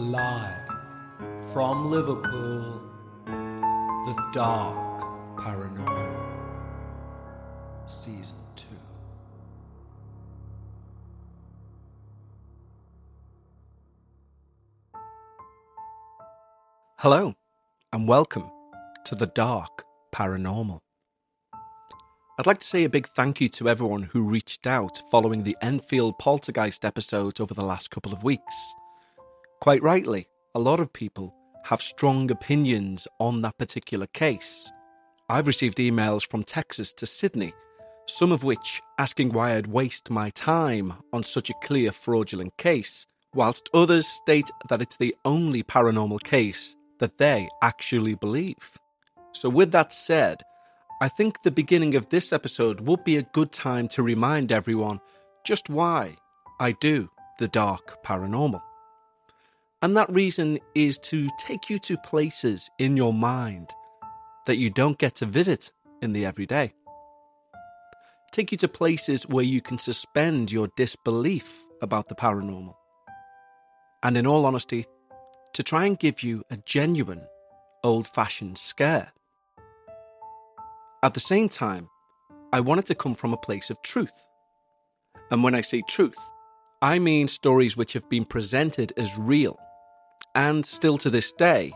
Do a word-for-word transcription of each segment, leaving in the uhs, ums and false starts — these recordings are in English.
Live from Liverpool, The Dark Paranormal, Season two. Hello, and welcome to The Dark Paranormal. I'd like to say a big thank you to everyone who reached out following the Enfield Poltergeist episode over the last couple of weeks. Quite rightly, a lot of people have strong opinions on that particular case. I've received emails from Texas to Sydney, some of which asking why I'd waste my time on such a clear fraudulent case, whilst others state that it's the only paranormal case that they actually believe. So with that said, I think the beginning of this episode would be a good time to remind everyone just why I do The Dark Paranormal. And that reason is to take you to places in your mind that you don't get to visit in the everyday. Take you to places where you can suspend your disbelief about the paranormal. And in all honesty, to try and give you a genuine, old-fashioned scare. At the same time, I wanted to come from a place of truth. And when I say truth, I mean stories which have been presented as real, and still to this day,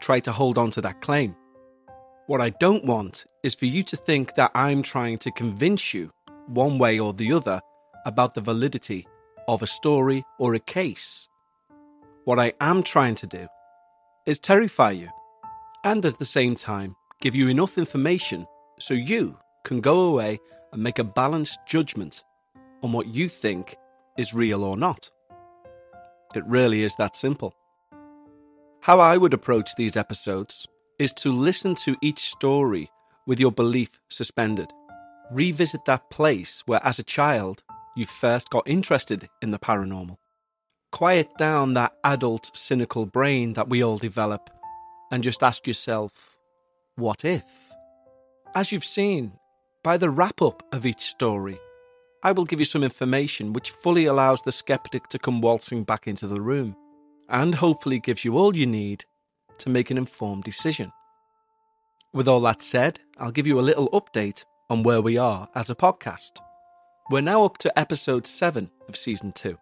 try to hold on to that claim. What I don't want is for you to think that I'm trying to convince you, one way or the other, about the validity of a story or a case. What I am trying to do is terrify you, and at the same time, give you enough information so you can go away and make a balanced judgment on what you think is real or not. It really is that simple. How I would approach these episodes is to listen to each story with your belief suspended. Revisit that place where, as a child, you first got interested in the paranormal. Quiet down that adult, cynical brain that we all develop and just ask yourself, what if? As you've seen, by the wrap-up of each story, I will give you some information which fully allows the skeptic to come waltzing back into the room and hopefully gives you all you need to make an informed decision. With all that said, I'll give you a little update on where we are as a podcast. We're now up to episode seven of season two.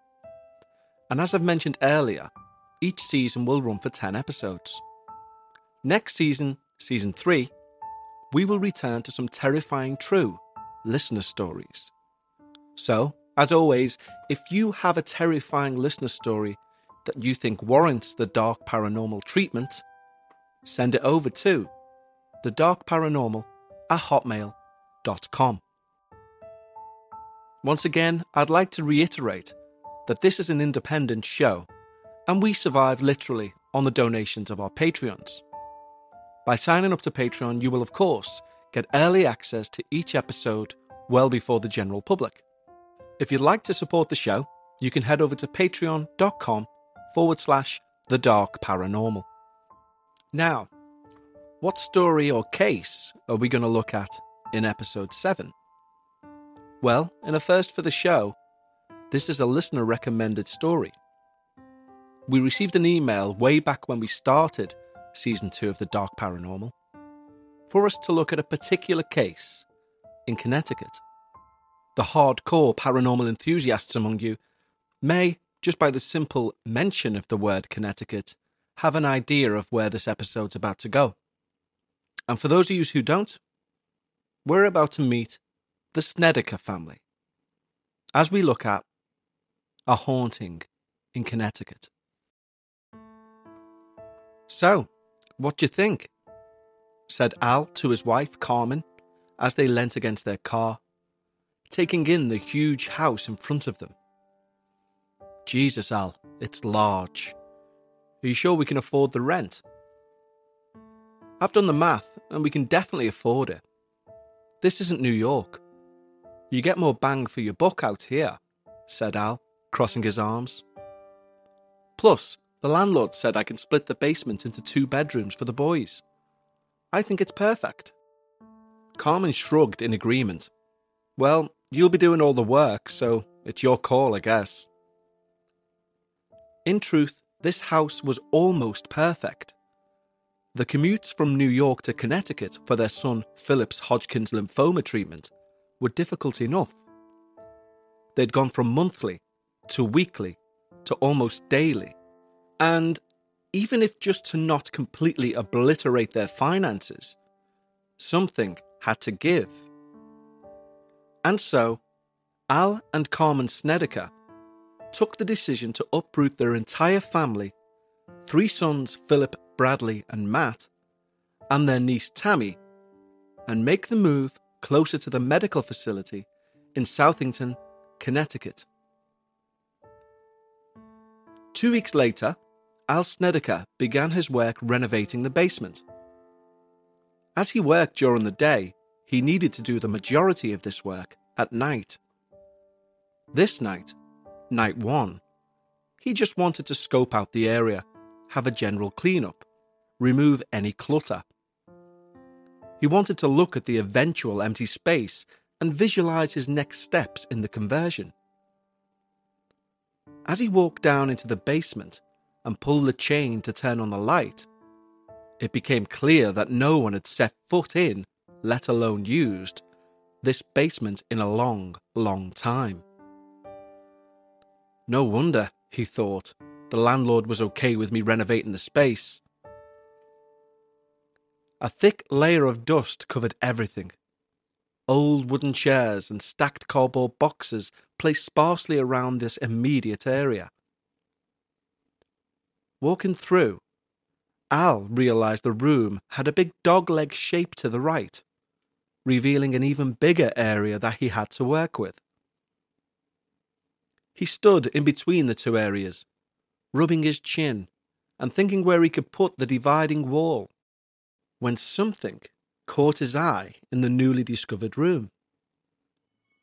And as I've mentioned earlier, each season will run for ten episodes. Next season, season three, we will return to some terrifying true listener stories. So, as always, if you have a terrifying listener story that you think warrants the Dark Paranormal treatment, send it over to the dark paranormal at hotmail dot com. Once again, I'd like to reiterate that this is an independent show and we survive literally on the donations of our Patreons. By signing up to Patreon, you will of course get early access to each episode well before the general public. If you'd like to support the show, you can head over to patreon.com forward slash the dark paranormal. Now, what story or case are we going to look at in episode seven? Well, in a first for the show, this is a listener recommended story. We received an email way back when we started season two of The Dark Paranormal for us to look at a particular case in Connecticut. The hardcore paranormal enthusiasts among you may, just by the simple mention of the word Connecticut, have an idea of where this episode's about to go. And for those of you who don't, we're about to meet the Snedeker family as we look at A Haunting in Connecticut. So, what do you think? Said Al to his wife, Carmen, as they leant against their car, taking in the huge house in front of them. Jesus, Al, it's large. Are you sure we can afford the rent? I've done the math, and we can definitely afford it. This isn't New York. You get more bang for your buck out here, said Al, crossing his arms. Plus, the landlord said I can split the basement into two bedrooms for the boys. I think it's perfect. Carmen shrugged in agreement. Well, you'll be doing all the work, so it's your call, I guess. In truth, this house was almost perfect. The commutes from New York to Connecticut for their son Philip's Hodgkin's lymphoma treatment were difficult enough. They'd gone from monthly to weekly to almost daily, and even if just to not completely obliterate their finances, something had to give. And so, Al and Carmen Snedeker took the decision to uproot their entire family, three sons Philip, Bradley and Matt, and their niece Tammy, and make the move closer to the medical facility in Southington, Connecticut. Two weeks later, Al Snedeker began his work renovating the basement. As he worked during the day, he needed to do the majority of this work at night. This night, night one, he just wanted to scope out the area, have a general cleanup, remove any clutter. He wanted to look at the eventual empty space and visualize his next steps in the conversion. As he walked down into the basement and pulled the chain to turn on the light, it became clear that no one had set foot in, let alone used, this basement in a long, long time. No wonder, he thought, the landlord was okay with me renovating the space. A thick layer of dust covered everything. Old wooden chairs and stacked cardboard boxes placed sparsely around this immediate area. Walking through, Al realised the room had a big dog-leg shape to the right, revealing an even bigger area that he had to work with. He stood in between the two areas, rubbing his chin and thinking where he could put the dividing wall, when something caught his eye in the newly discovered room.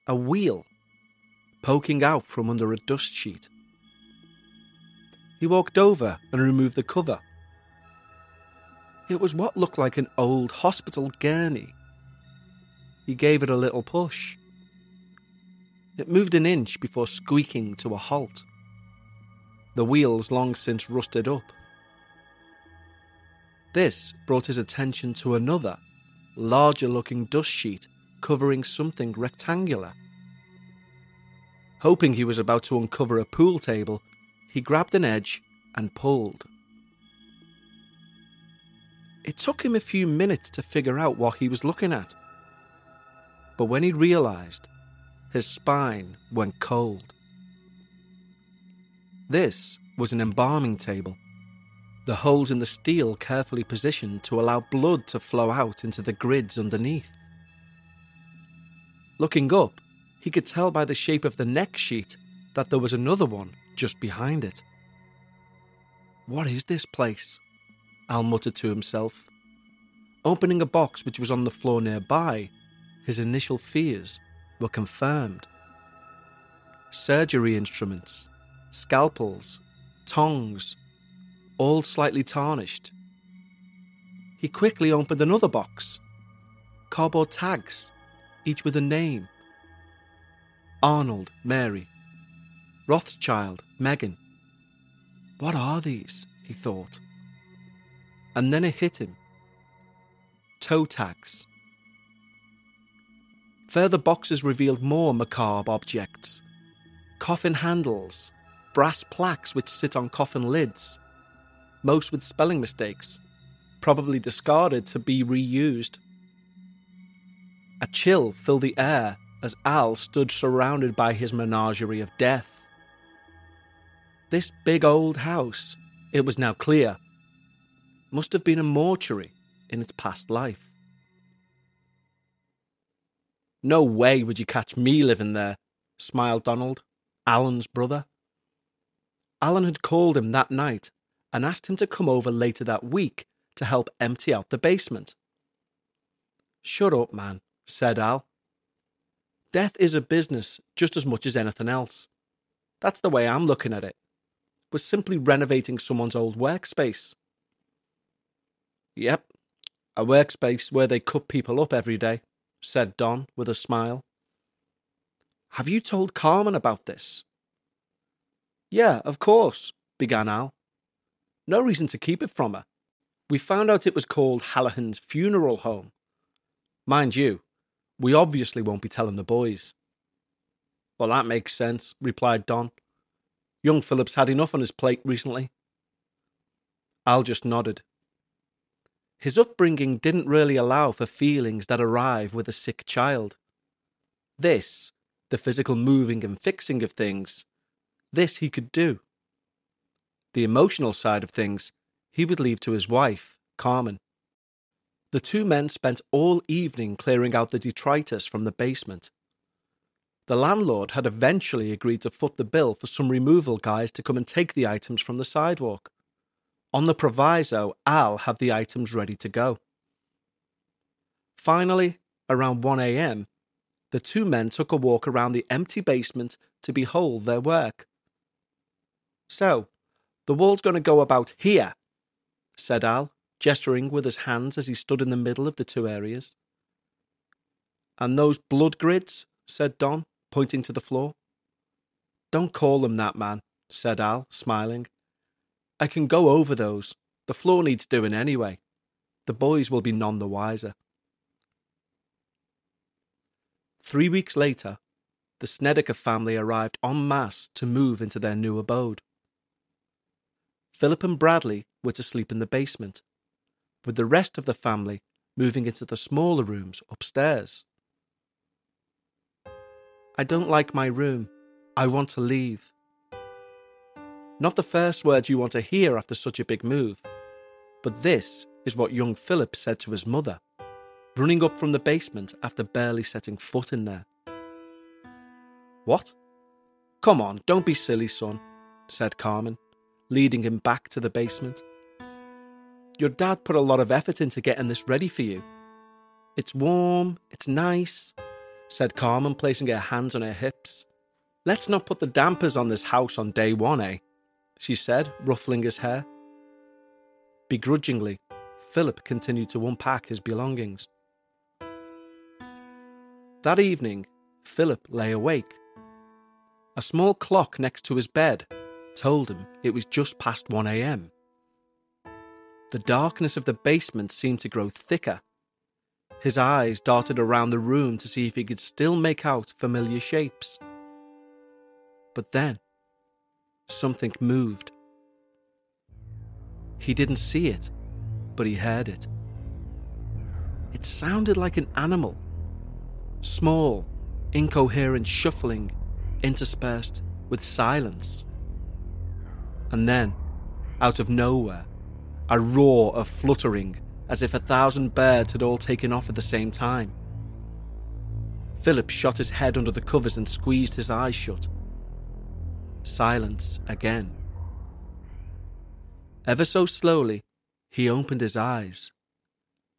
A wheel poking out from under a dust sheet. He walked over and removed the cover. It was what looked like an old hospital gurney. He gave it a little push. It moved an inch before squeaking to a halt. The wheels long since rusted up. This brought his attention to another, larger-looking dust sheet covering something rectangular. Hoping he was about to uncover a pool table, he grabbed an edge and pulled. It took him a few minutes to figure out what he was looking at, but when he realised, his spine went cold. This was an embalming table, the holes in the steel carefully positioned to allow blood to flow out into the grids underneath. Looking up, he could tell by the shape of the next sheet that there was another one just behind it. "What is this place?" Al muttered to himself. Opening a box which was on the floor nearby, his initial fears were confirmed. Surgery instruments, scalpels, tongs, all slightly tarnished. He quickly opened another box. Cardboard tags, each with a name. Arnold, Mary. Rothschild, Megan. What are these? He thought. And then it hit him. Toe tags. Further boxes revealed more macabre objects. Coffin handles, brass plaques which sit on coffin lids, most with spelling mistakes, probably discarded to be reused. A chill filled the air as Al stood surrounded by his menagerie of death. This big old house, it was now clear, must have been a mortuary in its past life. "No way would you catch me living there," smiled Donald, Alan's brother. Alan had called him that night and asked him to come over later that week to help empty out the basement. "Shut up, man," said Al. "Death is a business just as much as anything else. That's the way I'm looking at it. We're simply renovating someone's old workspace." "Yep, a workspace where they cut people up every day," said Don with a smile. "Have you told Carmen about this?" "Yeah, of course," began Al, No reason to keep it from her. We found out it was called Hallahan's Funeral Home. Mind you, we obviously won't be telling the boys. Well, that makes sense, replied Don. Young Philip's had enough on his plate recently. Al just nodded. His upbringing didn't really allow for feelings that arrive with a sick child. This, the physical moving and fixing of things, this he could do. The emotional side of things, he would leave to his wife, Carmen. The two men spent all evening clearing out the detritus from the basement. The landlord had eventually agreed to foot the bill for some removal guys to come and take the items from the sidewalk. On the proviso, Al had the items ready to go. Finally, around one a.m., the two men took a walk around the empty basement to behold their work. So, the wall's going to go about here, said Al, gesturing with his hands as he stood in the middle of the two areas. And those blood grids, said Don, pointing to the floor. Don't call them that, man, said Al, smiling. I can go over those. The floor needs doing anyway. The boys will be none the wiser. Three weeks later, the Snedeker family arrived en masse to move into their new abode. Philip and Bradley were to sleep in the basement, with the rest of the family moving into the smaller rooms upstairs. I don't like my room. I want to leave. Not the first words you want to hear after such a big move, but this is what young Philip said to his mother, running up from the basement after barely setting foot in there. What? Come on, don't be silly, son, said Carmen, leading him back to the basement. Your dad put a lot of effort into getting this ready for you. It's warm, it's nice, said Carmen, placing her hands on her hips. Let's not put the dampers on this house on day one, eh? She said, ruffling his hair. Begrudgingly, Philip continued to unpack his belongings. That evening, Philip lay awake. A small clock next to his bed told him it was just past one a.m. The darkness of the basement seemed to grow thicker. His eyes darted around the room to see if he could still make out familiar shapes. But then, something moved. He didn't see it, but he heard it. It sounded like an animal. Small, incoherent shuffling, interspersed with silence. And then, out of nowhere, a roar of fluttering, as if a thousand birds had all taken off at the same time. Philip shot his head under the covers and squeezed his eyes shut. Silence again. Ever so slowly, he opened his eyes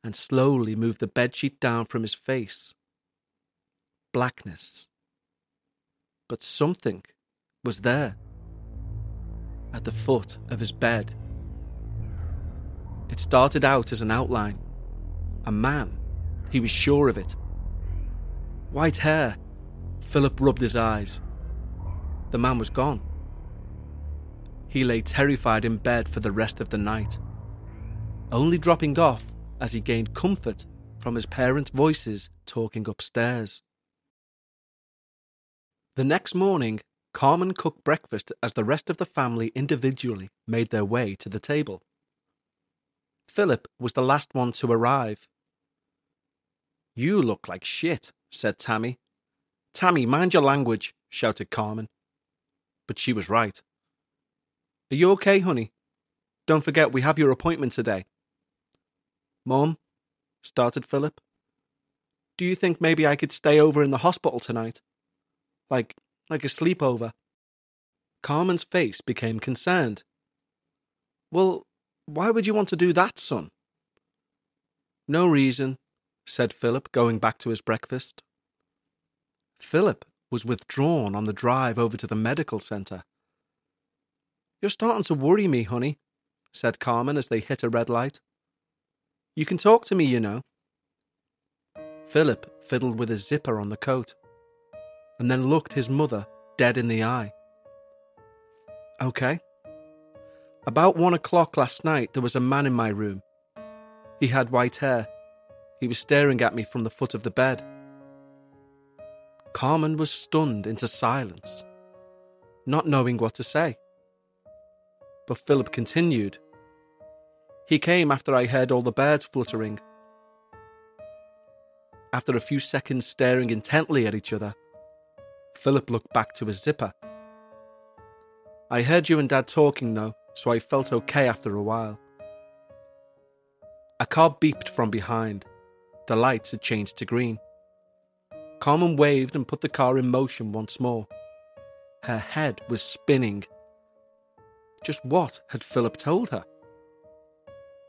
and slowly moved the bedsheet down from his face. Blackness. But something was there, at the foot of his bed. It started out as an outline. A man. He was sure of it. White hair. Philip rubbed his eyes. The man was gone. He lay terrified in bed for the rest of the night, only dropping off as he gained comfort from his parents' voices talking upstairs. The next morning, Carmen cooked breakfast as the rest of the family individually made their way to the table. Philip was the last one to arrive. You look like shit, said Tammy. Tammy, mind your language, shouted Carmen. But she was right. Are you okay, honey? Don't forget we have your appointment today. Mum, started Philip. Do you think maybe I could stay over in the hospital tonight? Like, like a sleepover. Carmen's face became concerned. Well, why would you want to do that, son? No reason, said Philip, going back to his breakfast. Philip was withdrawn on the drive over to the medical centre. You're starting to worry me, honey, said Carmen as they hit a red light. You can talk to me, you know. Philip fiddled with his zipper on the coat, and then looked his mother dead in the eye. Okay. About one o'clock last night, there was a man in my room. He had white hair. He was staring at me from the foot of the bed. Carmen was stunned into silence, not knowing what to say. But Philip continued. He came after I heard all the birds fluttering. After a few seconds staring intently at each other, Philip looked back to his zipper. I heard you and Dad talking though, so I felt okay after a while. A car beeped from behind. The lights had changed to green. Carmen waved and put the car in motion once more. Her head was spinning. Just what had Philip told her?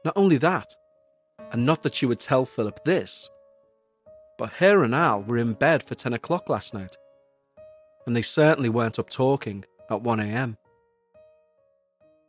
Not only that, and not that she would tell Philip this, but her and Al were in bed for ten o'clock last night, and they certainly weren't up talking at one a.m.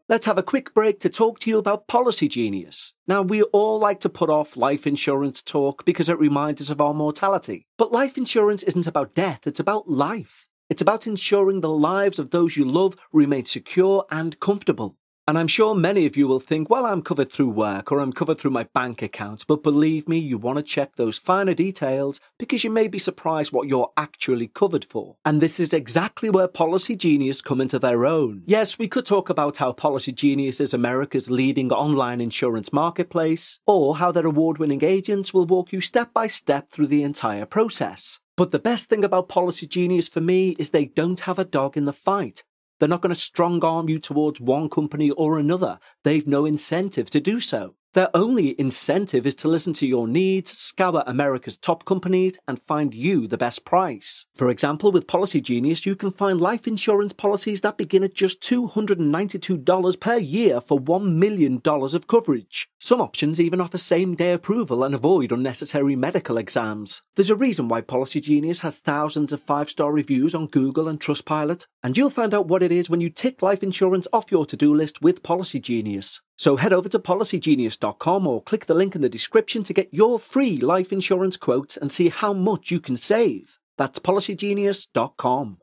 Let's have a quick break to talk to you about Policy Genius. Now, we all like to put off life insurance talk because it reminds us of our mortality. But life insurance isn't about death, it's about life. It's about ensuring the lives of those you love remain secure and comfortable. And I'm sure many of you will think, well, I'm covered through work or I'm covered through my bank account. But believe me, you want to check those finer details because you may be surprised what you're actually covered for. And this is exactly where Policy Genius come into their own. Yes, we could talk about how Policy Genius is America's leading online insurance marketplace, or how their award-winning agents will walk you step by step through the entire process. But the best thing about Policy Genius for me is they don't have a dog in the fight. They're not going to strong-arm you towards one company or another. They've no incentive to do so. Their only incentive is to listen to your needs, scour America's top companies, and find you the best price. For example, with Policy Genius, you can find life insurance policies that begin at just two hundred ninety-two dollars per year for one million dollars of coverage. Some options even offer same-day approval and avoid unnecessary medical exams. There's a reason why Policy Genius has thousands of five-star reviews on Google and Trustpilot, and you'll find out what it is when you tick life insurance off your to-do list with Policy Genius. So head over to policy genius dot com or click the link in the description to get your free life insurance quotes and see how much you can save. That's policy genius dot com.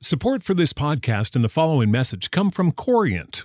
Support for this podcast and the following message come from Corient.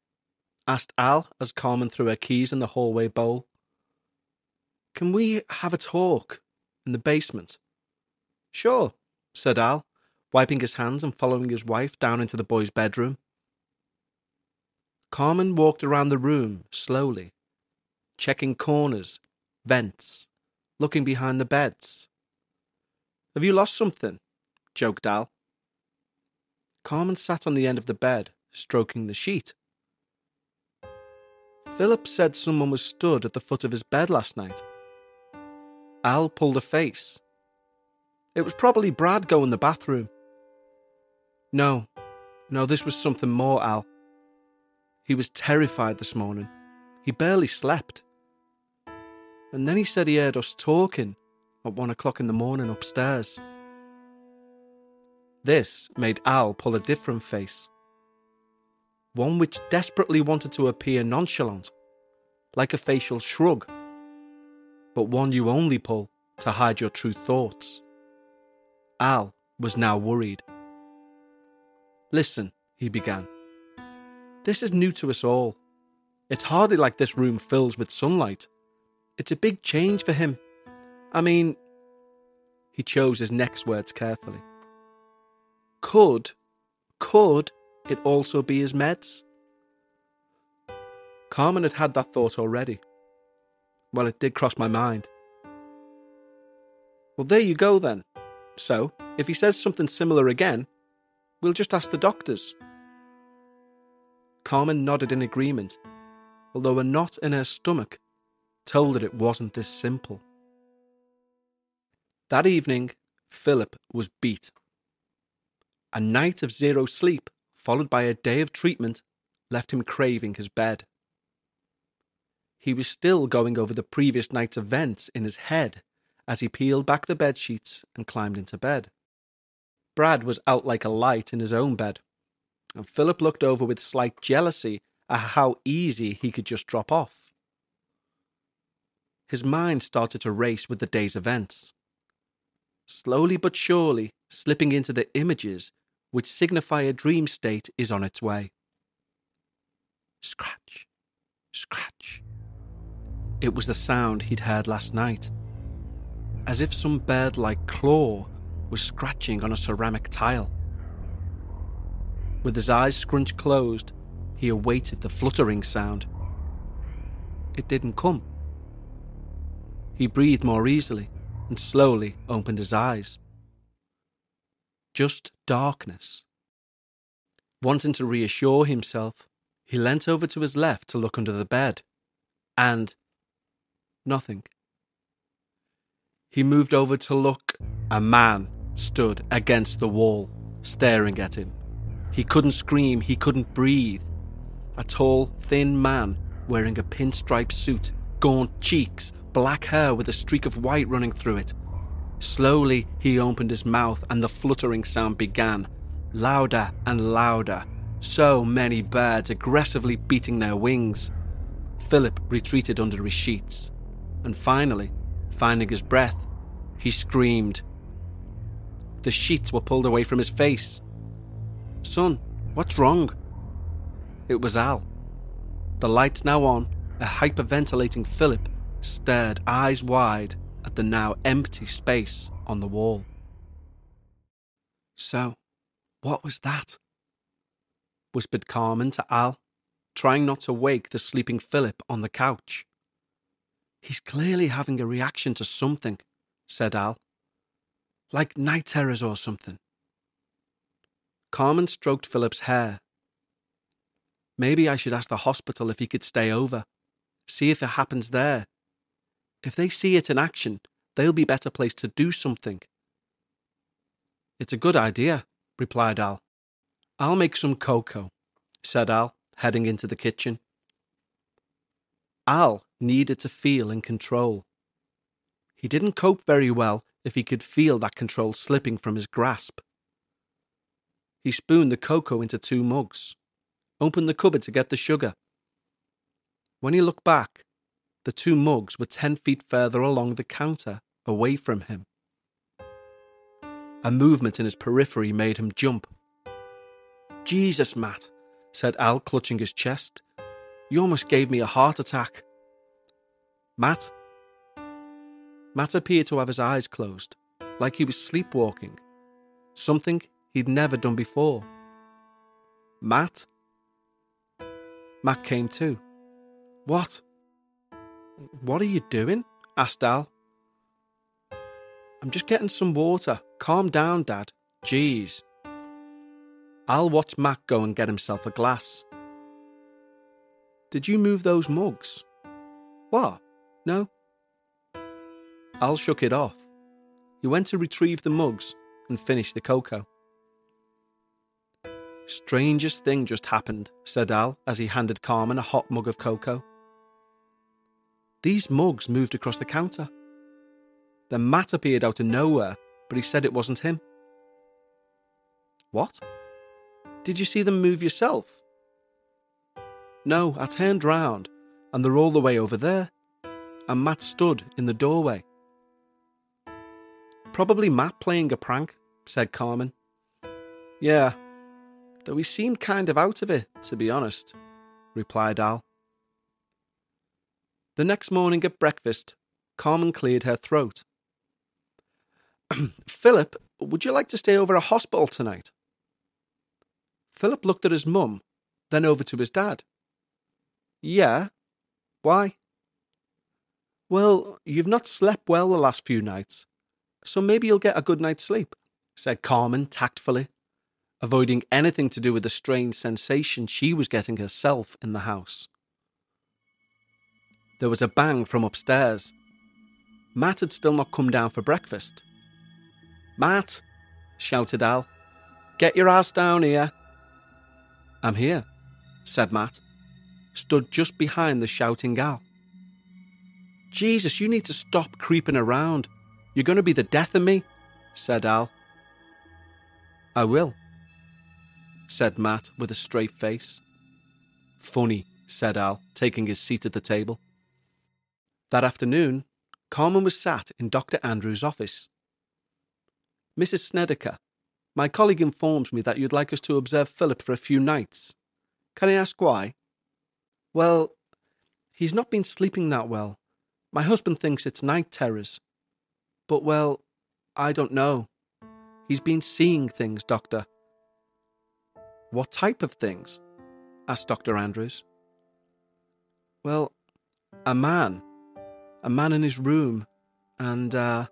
Asked Al as Carmen threw her keys in the hallway bowl. Can we have a talk in the basement? Sure, said Al, wiping his hands and following his wife down into the boys' bedroom. Carmen walked around the room slowly, checking corners, vents, looking behind the beds. Have you lost something? Joked Al. Carmen sat on the end of the bed, stroking the sheet. Philip said someone was stood at the foot of his bed last night. Al pulled a face. It was probably Brad going to the bathroom. No, no, this was something more, Al. He was terrified this morning. He barely slept. And then he said he heard us talking at one o'clock in the morning upstairs. This made Al pull a different face. One which desperately wanted to appear nonchalant, like a facial shrug, but one you only pull to hide your true thoughts. Al was now worried. Listen, he began. This is new to us all. It's hardly like this room fills with sunlight. It's a big change for him. I mean, he chose his next words carefully. Could, could... it also be his meds? Carmen had had that thought already. Well, it did cross my mind. Well, there you go then. So, if he says something similar again, we'll just ask the doctors. Carmen nodded in agreement, although a knot in her stomach told her it wasn't this simple. That evening, Philip was beat. A night of zero sleep, followed by a day of treatment, left him craving his bed. He was still going over the previous night's events in his head as he peeled back the bed sheets and climbed into bed. Brad was out like a light in his own bed, and Philip looked over with slight jealousy at how easy he could just drop off. His mind started to race with the day's events, slowly but surely slipping into the images which signify a dream state is on its way. Scratch, scratch. It was the sound he'd heard last night, as if some bird-like claw was scratching on a ceramic tile. With his eyes scrunched closed, he awaited the fluttering sound. It didn't come. He breathed more easily and slowly opened his eyes. Just darkness. Wanting to reassure himself, he leant over to his left to look under the bed, and nothing. He moved over to look. A man stood against the wall, staring at him. He couldn't scream, he couldn't breathe. A tall, thin man wearing a pinstripe suit, gaunt cheeks, black hair with a streak of white running through it. Slowly, he opened his mouth and the fluttering sound began, louder and louder, so many birds aggressively beating their wings. Philip retreated under his sheets, and finally, finding his breath, he screamed. The sheets were pulled away from his face. "Son, what's wrong?" It was Al. The lights now on, a hyperventilating Philip stared eyes wide at the now empty space on the wall. So, what was that? Whispered Carmen to Al, trying not to wake the sleeping Philip on the couch. He's clearly having a reaction to something, said Al. Like night terrors or something. Carmen stroked Philip's hair. Maybe I should ask the hospital if he could stay over. See if it happens there. If they see it in action, they'll be better placed to do something. It's a good idea, replied Al. I'll make some cocoa, said Al, heading into the kitchen. Al needed to feel in control. He didn't cope very well if he could feel that control slipping from his grasp. He spooned the cocoa into two mugs, opened the cupboard to get the sugar. When he looked back, the two mugs were ten feet further along the counter, away from him. A movement in his periphery made him jump. "Jesus, Matt," said Al, clutching his chest. "You almost gave me a heart attack." "Matt?" Matt appeared to have his eyes closed, like he was sleepwalking, something he'd never done before. "Matt?" Matt came to. "What? What are you doing?" asked Al. "I'm just getting some water. Calm down, Dad. Jeez." Al watched Matt go and get himself a glass. "Did you move those mugs?" "What? No." Al shook it off. He went to retrieve the mugs and finish the cocoa. "Strangest thing just happened," said Al as he handed Carmen a hot mug of cocoa. "These mugs moved across the counter. Then Matt appeared out of nowhere, but he said it wasn't him." "What? Did you see them move yourself?" "No, I turned round, and they're all the way over there, and Matt stood in the doorway." "Probably Matt playing a prank," said Carmen. "Yeah, though he seemed kind of out of it, to be honest," replied Al. The next morning at breakfast, Carmen cleared her throat. "Philip, would you like to stay over at a hospital tonight?" Philip looked at his mum, then over to his dad. Yeah. Why? Well, you've not slept well the last few nights, so maybe you'll get a good night's sleep, said Carmen tactfully, avoiding anything to do with the strange sensation she was getting herself in the house. There was a bang from upstairs. Matt had still not come down for breakfast. "Matt," shouted Al, "get your ass down here." "I'm here," said Matt, stood just behind the shouting Al. "Jesus, you need to stop creeping around. You're going to be the death of me," said Al. "I will," said Matt with a straight face. "Funny," said Al, taking his seat at the table. That afternoon, Carmen was sat in Doctor Andrews' office. "Missus Snedeker, my colleague informs me that you'd like us to observe Philip for a few nights. Can I ask why?" "Well, he's not been sleeping that well. My husband thinks it's night terrors. But, well, I don't know. He's been seeing things, Doctor." "What type of things?" asked Doctor Andrews. "Well, a man. A man in his room. And, uh,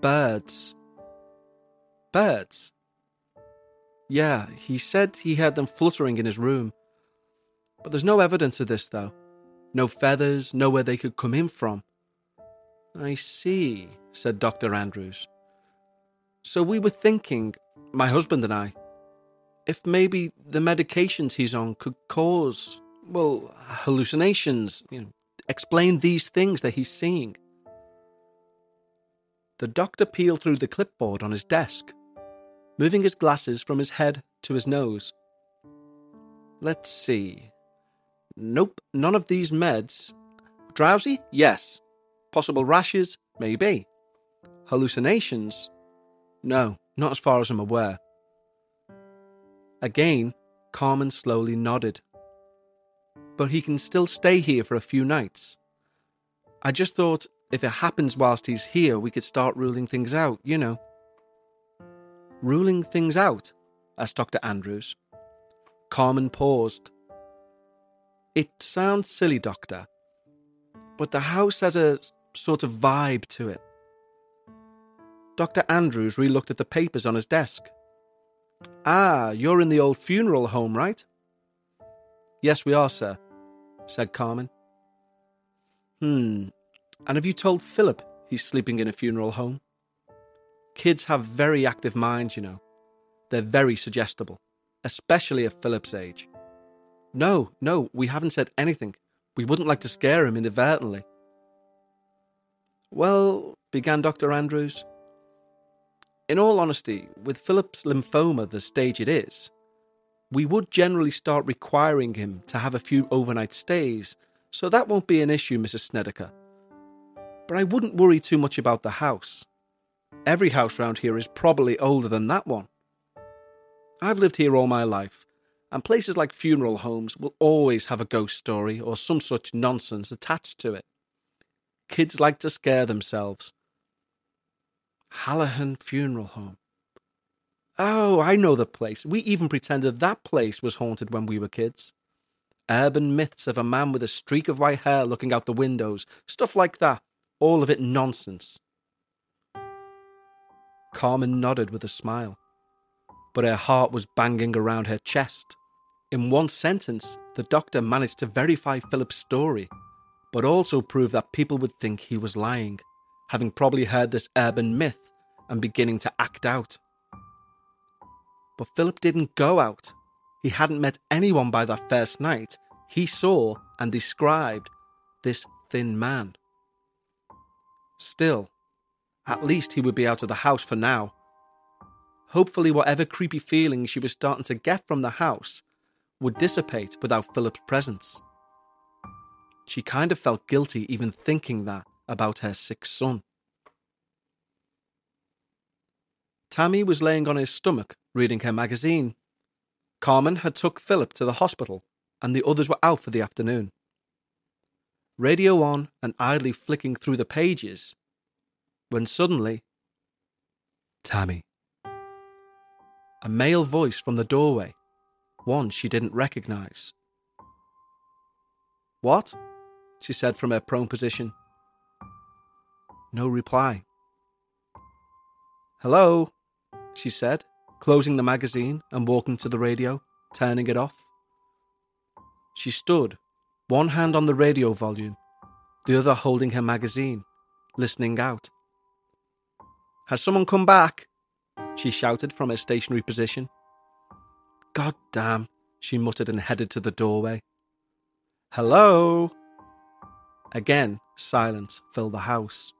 birds." "Birds?" "Yeah, he said he heard them fluttering in his room. But there's no evidence of this, though. No feathers, nowhere they could come in from." "I see," said Doctor Andrews. "So we were thinking, my husband and I, if maybe the medications he's on could cause, well, hallucinations, you know, explain these things that he's seeing." The doctor peeled through the clipboard on his desk, moving his glasses from his head to his nose. "Let's see. Nope, none of these meds. Drowsy? Yes. Possible rashes? Maybe. Hallucinations? No, not as far as I'm aware." Again, Carmen slowly nodded. "But he can still stay here for a few nights. I just thought if it happens whilst he's here, we could start ruling things out, you know." "Ruling things out?" asked Doctor Andrews. Carmen paused. "It sounds silly, Doctor, but the house has a sort of vibe to it." Doctor Andrews re-looked at the papers on his desk. "Ah, you're in the old funeral home, right?" "Yes, we are, sir," said Carmen. "Hmm, and have you told Philip he's sleeping in a funeral home? Kids have very active minds, you know. They're very suggestible, especially at Philip's age." "No, no, we haven't said anything. We wouldn't like to scare him inadvertently." "Well," began Doctor Andrews, "in all honesty, with Philip's lymphoma the stage it is, we would generally start requiring him to have a few overnight stays, so that won't be an issue, Missus Snedeker. But I wouldn't worry too much about the house. Every house round here is probably older than that one. I've lived here all my life, and places like funeral homes will always have a ghost story or some such nonsense attached to it. Kids like to scare themselves." "Hallahan's Funeral Home. Oh, I know the place. We even pretended that place was haunted when we were kids. Urban myths of a man with a streak of white hair looking out the windows, stuff like that. All of it nonsense." Carmen nodded with a smile, but her heart was banging around her chest. In one sentence, the doctor managed to verify Philip's story, but also prove that people would think he was lying, having probably heard this urban myth and beginning to act out. But Philip didn't go out. He hadn't met anyone by that first night. He saw and described this thin man. Still, at least he would be out of the house for now. Hopefully whatever creepy feeling she was starting to get from the house would dissipate without Philip's presence. She kind of felt guilty even thinking that about her sick son. Tammy was laying on his stomach reading her magazine. Carmen had took Philip to the hospital and the others were out for the afternoon. Radio on and idly flicking through the pages, when suddenly, "Tammy." A male voice from the doorway, one she didn't recognise. "What?" she said from her prone position. No reply. "Hello," she said, closing the magazine and walking to the radio, turning it off. She stood, one hand on the radio volume, the other holding her magazine, listening out. "Has someone come back?" she shouted from her stationary position. "God damn," she muttered and headed to the doorway. "Hello?" Again, silence filled the house.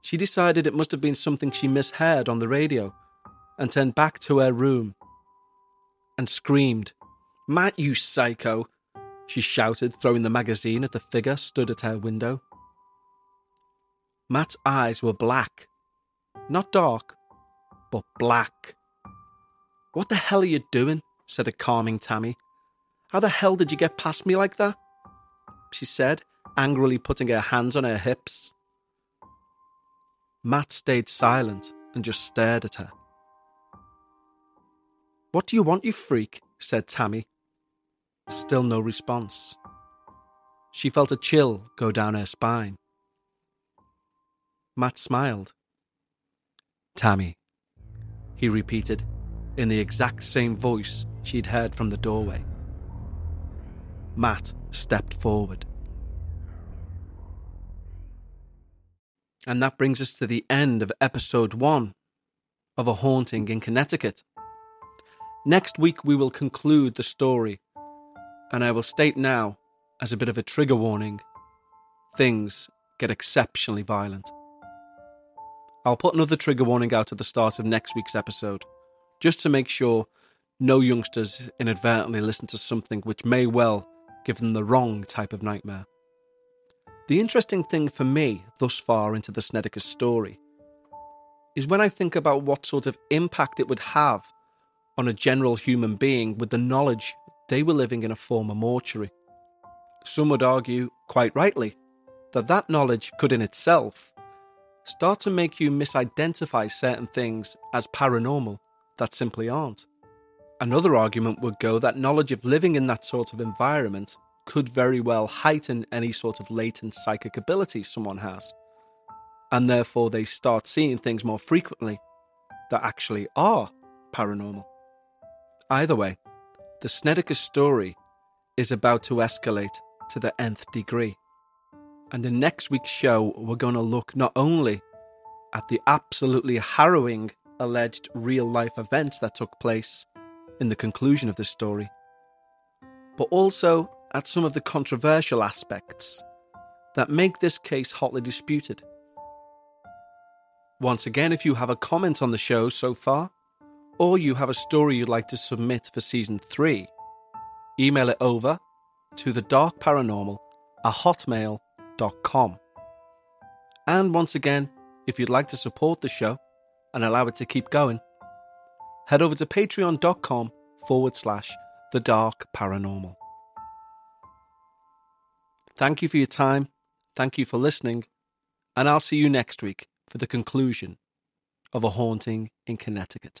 She decided it must have been something she misheard on the radio and turned back to her room and screamed. "Matt, you psycho!" she shouted, throwing the magazine at the figure stood at her window. Matt's eyes were black. Not dark, but black. "What the hell are you doing?" said a calming Tammy. "How the hell did you get past me like that?" she said, angrily putting her hands on her hips. Matt stayed silent and just stared at her. "What do you want, you freak?" said Tammy. Still no response. She felt a chill go down her spine. Matt smiled. "Tammy," he repeated, in the exact same voice she'd heard from the doorway. Matt stepped forward. And that brings us to the end of episode one of A Haunting in Connecticut. Next week we will conclude the story, and I will state now, as a bit of a trigger warning, things get exceptionally violent. I'll put another trigger warning out at the start of next week's episode, just to make sure no youngsters inadvertently listen to something which may well give them the wrong type of nightmare. The interesting thing for me thus far into the Snedeker story is when I think about what sort of impact it would have on a general human being with the knowledge they were living in a former mortuary. Some would argue, quite rightly, that that knowledge could in itself start to make you misidentify certain things as paranormal that simply aren't. Another argument would go that knowledge of living in that sort of environment could very well heighten any sort of latent psychic ability someone has, and therefore they start seeing things more frequently that actually are paranormal. Either way, the Snedeker story is about to escalate to the nth degree. And in next week's show, we're going to look not only at the absolutely harrowing alleged real-life events that took place in the conclusion of this story, but also at some of the controversial aspects that make this case hotly disputed. Once again, if you have a comment on the show so far, or you have a story you'd like to submit for Season three, email it over to the dark paranormal at hotmail dot com. And once again, if you'd like to support the show and allow it to keep going, head over to patreon.com forward slash the dark paranormal. Thank you for your time, thank you for listening, and I'll see you next week for the conclusion of A Haunting in Connecticut.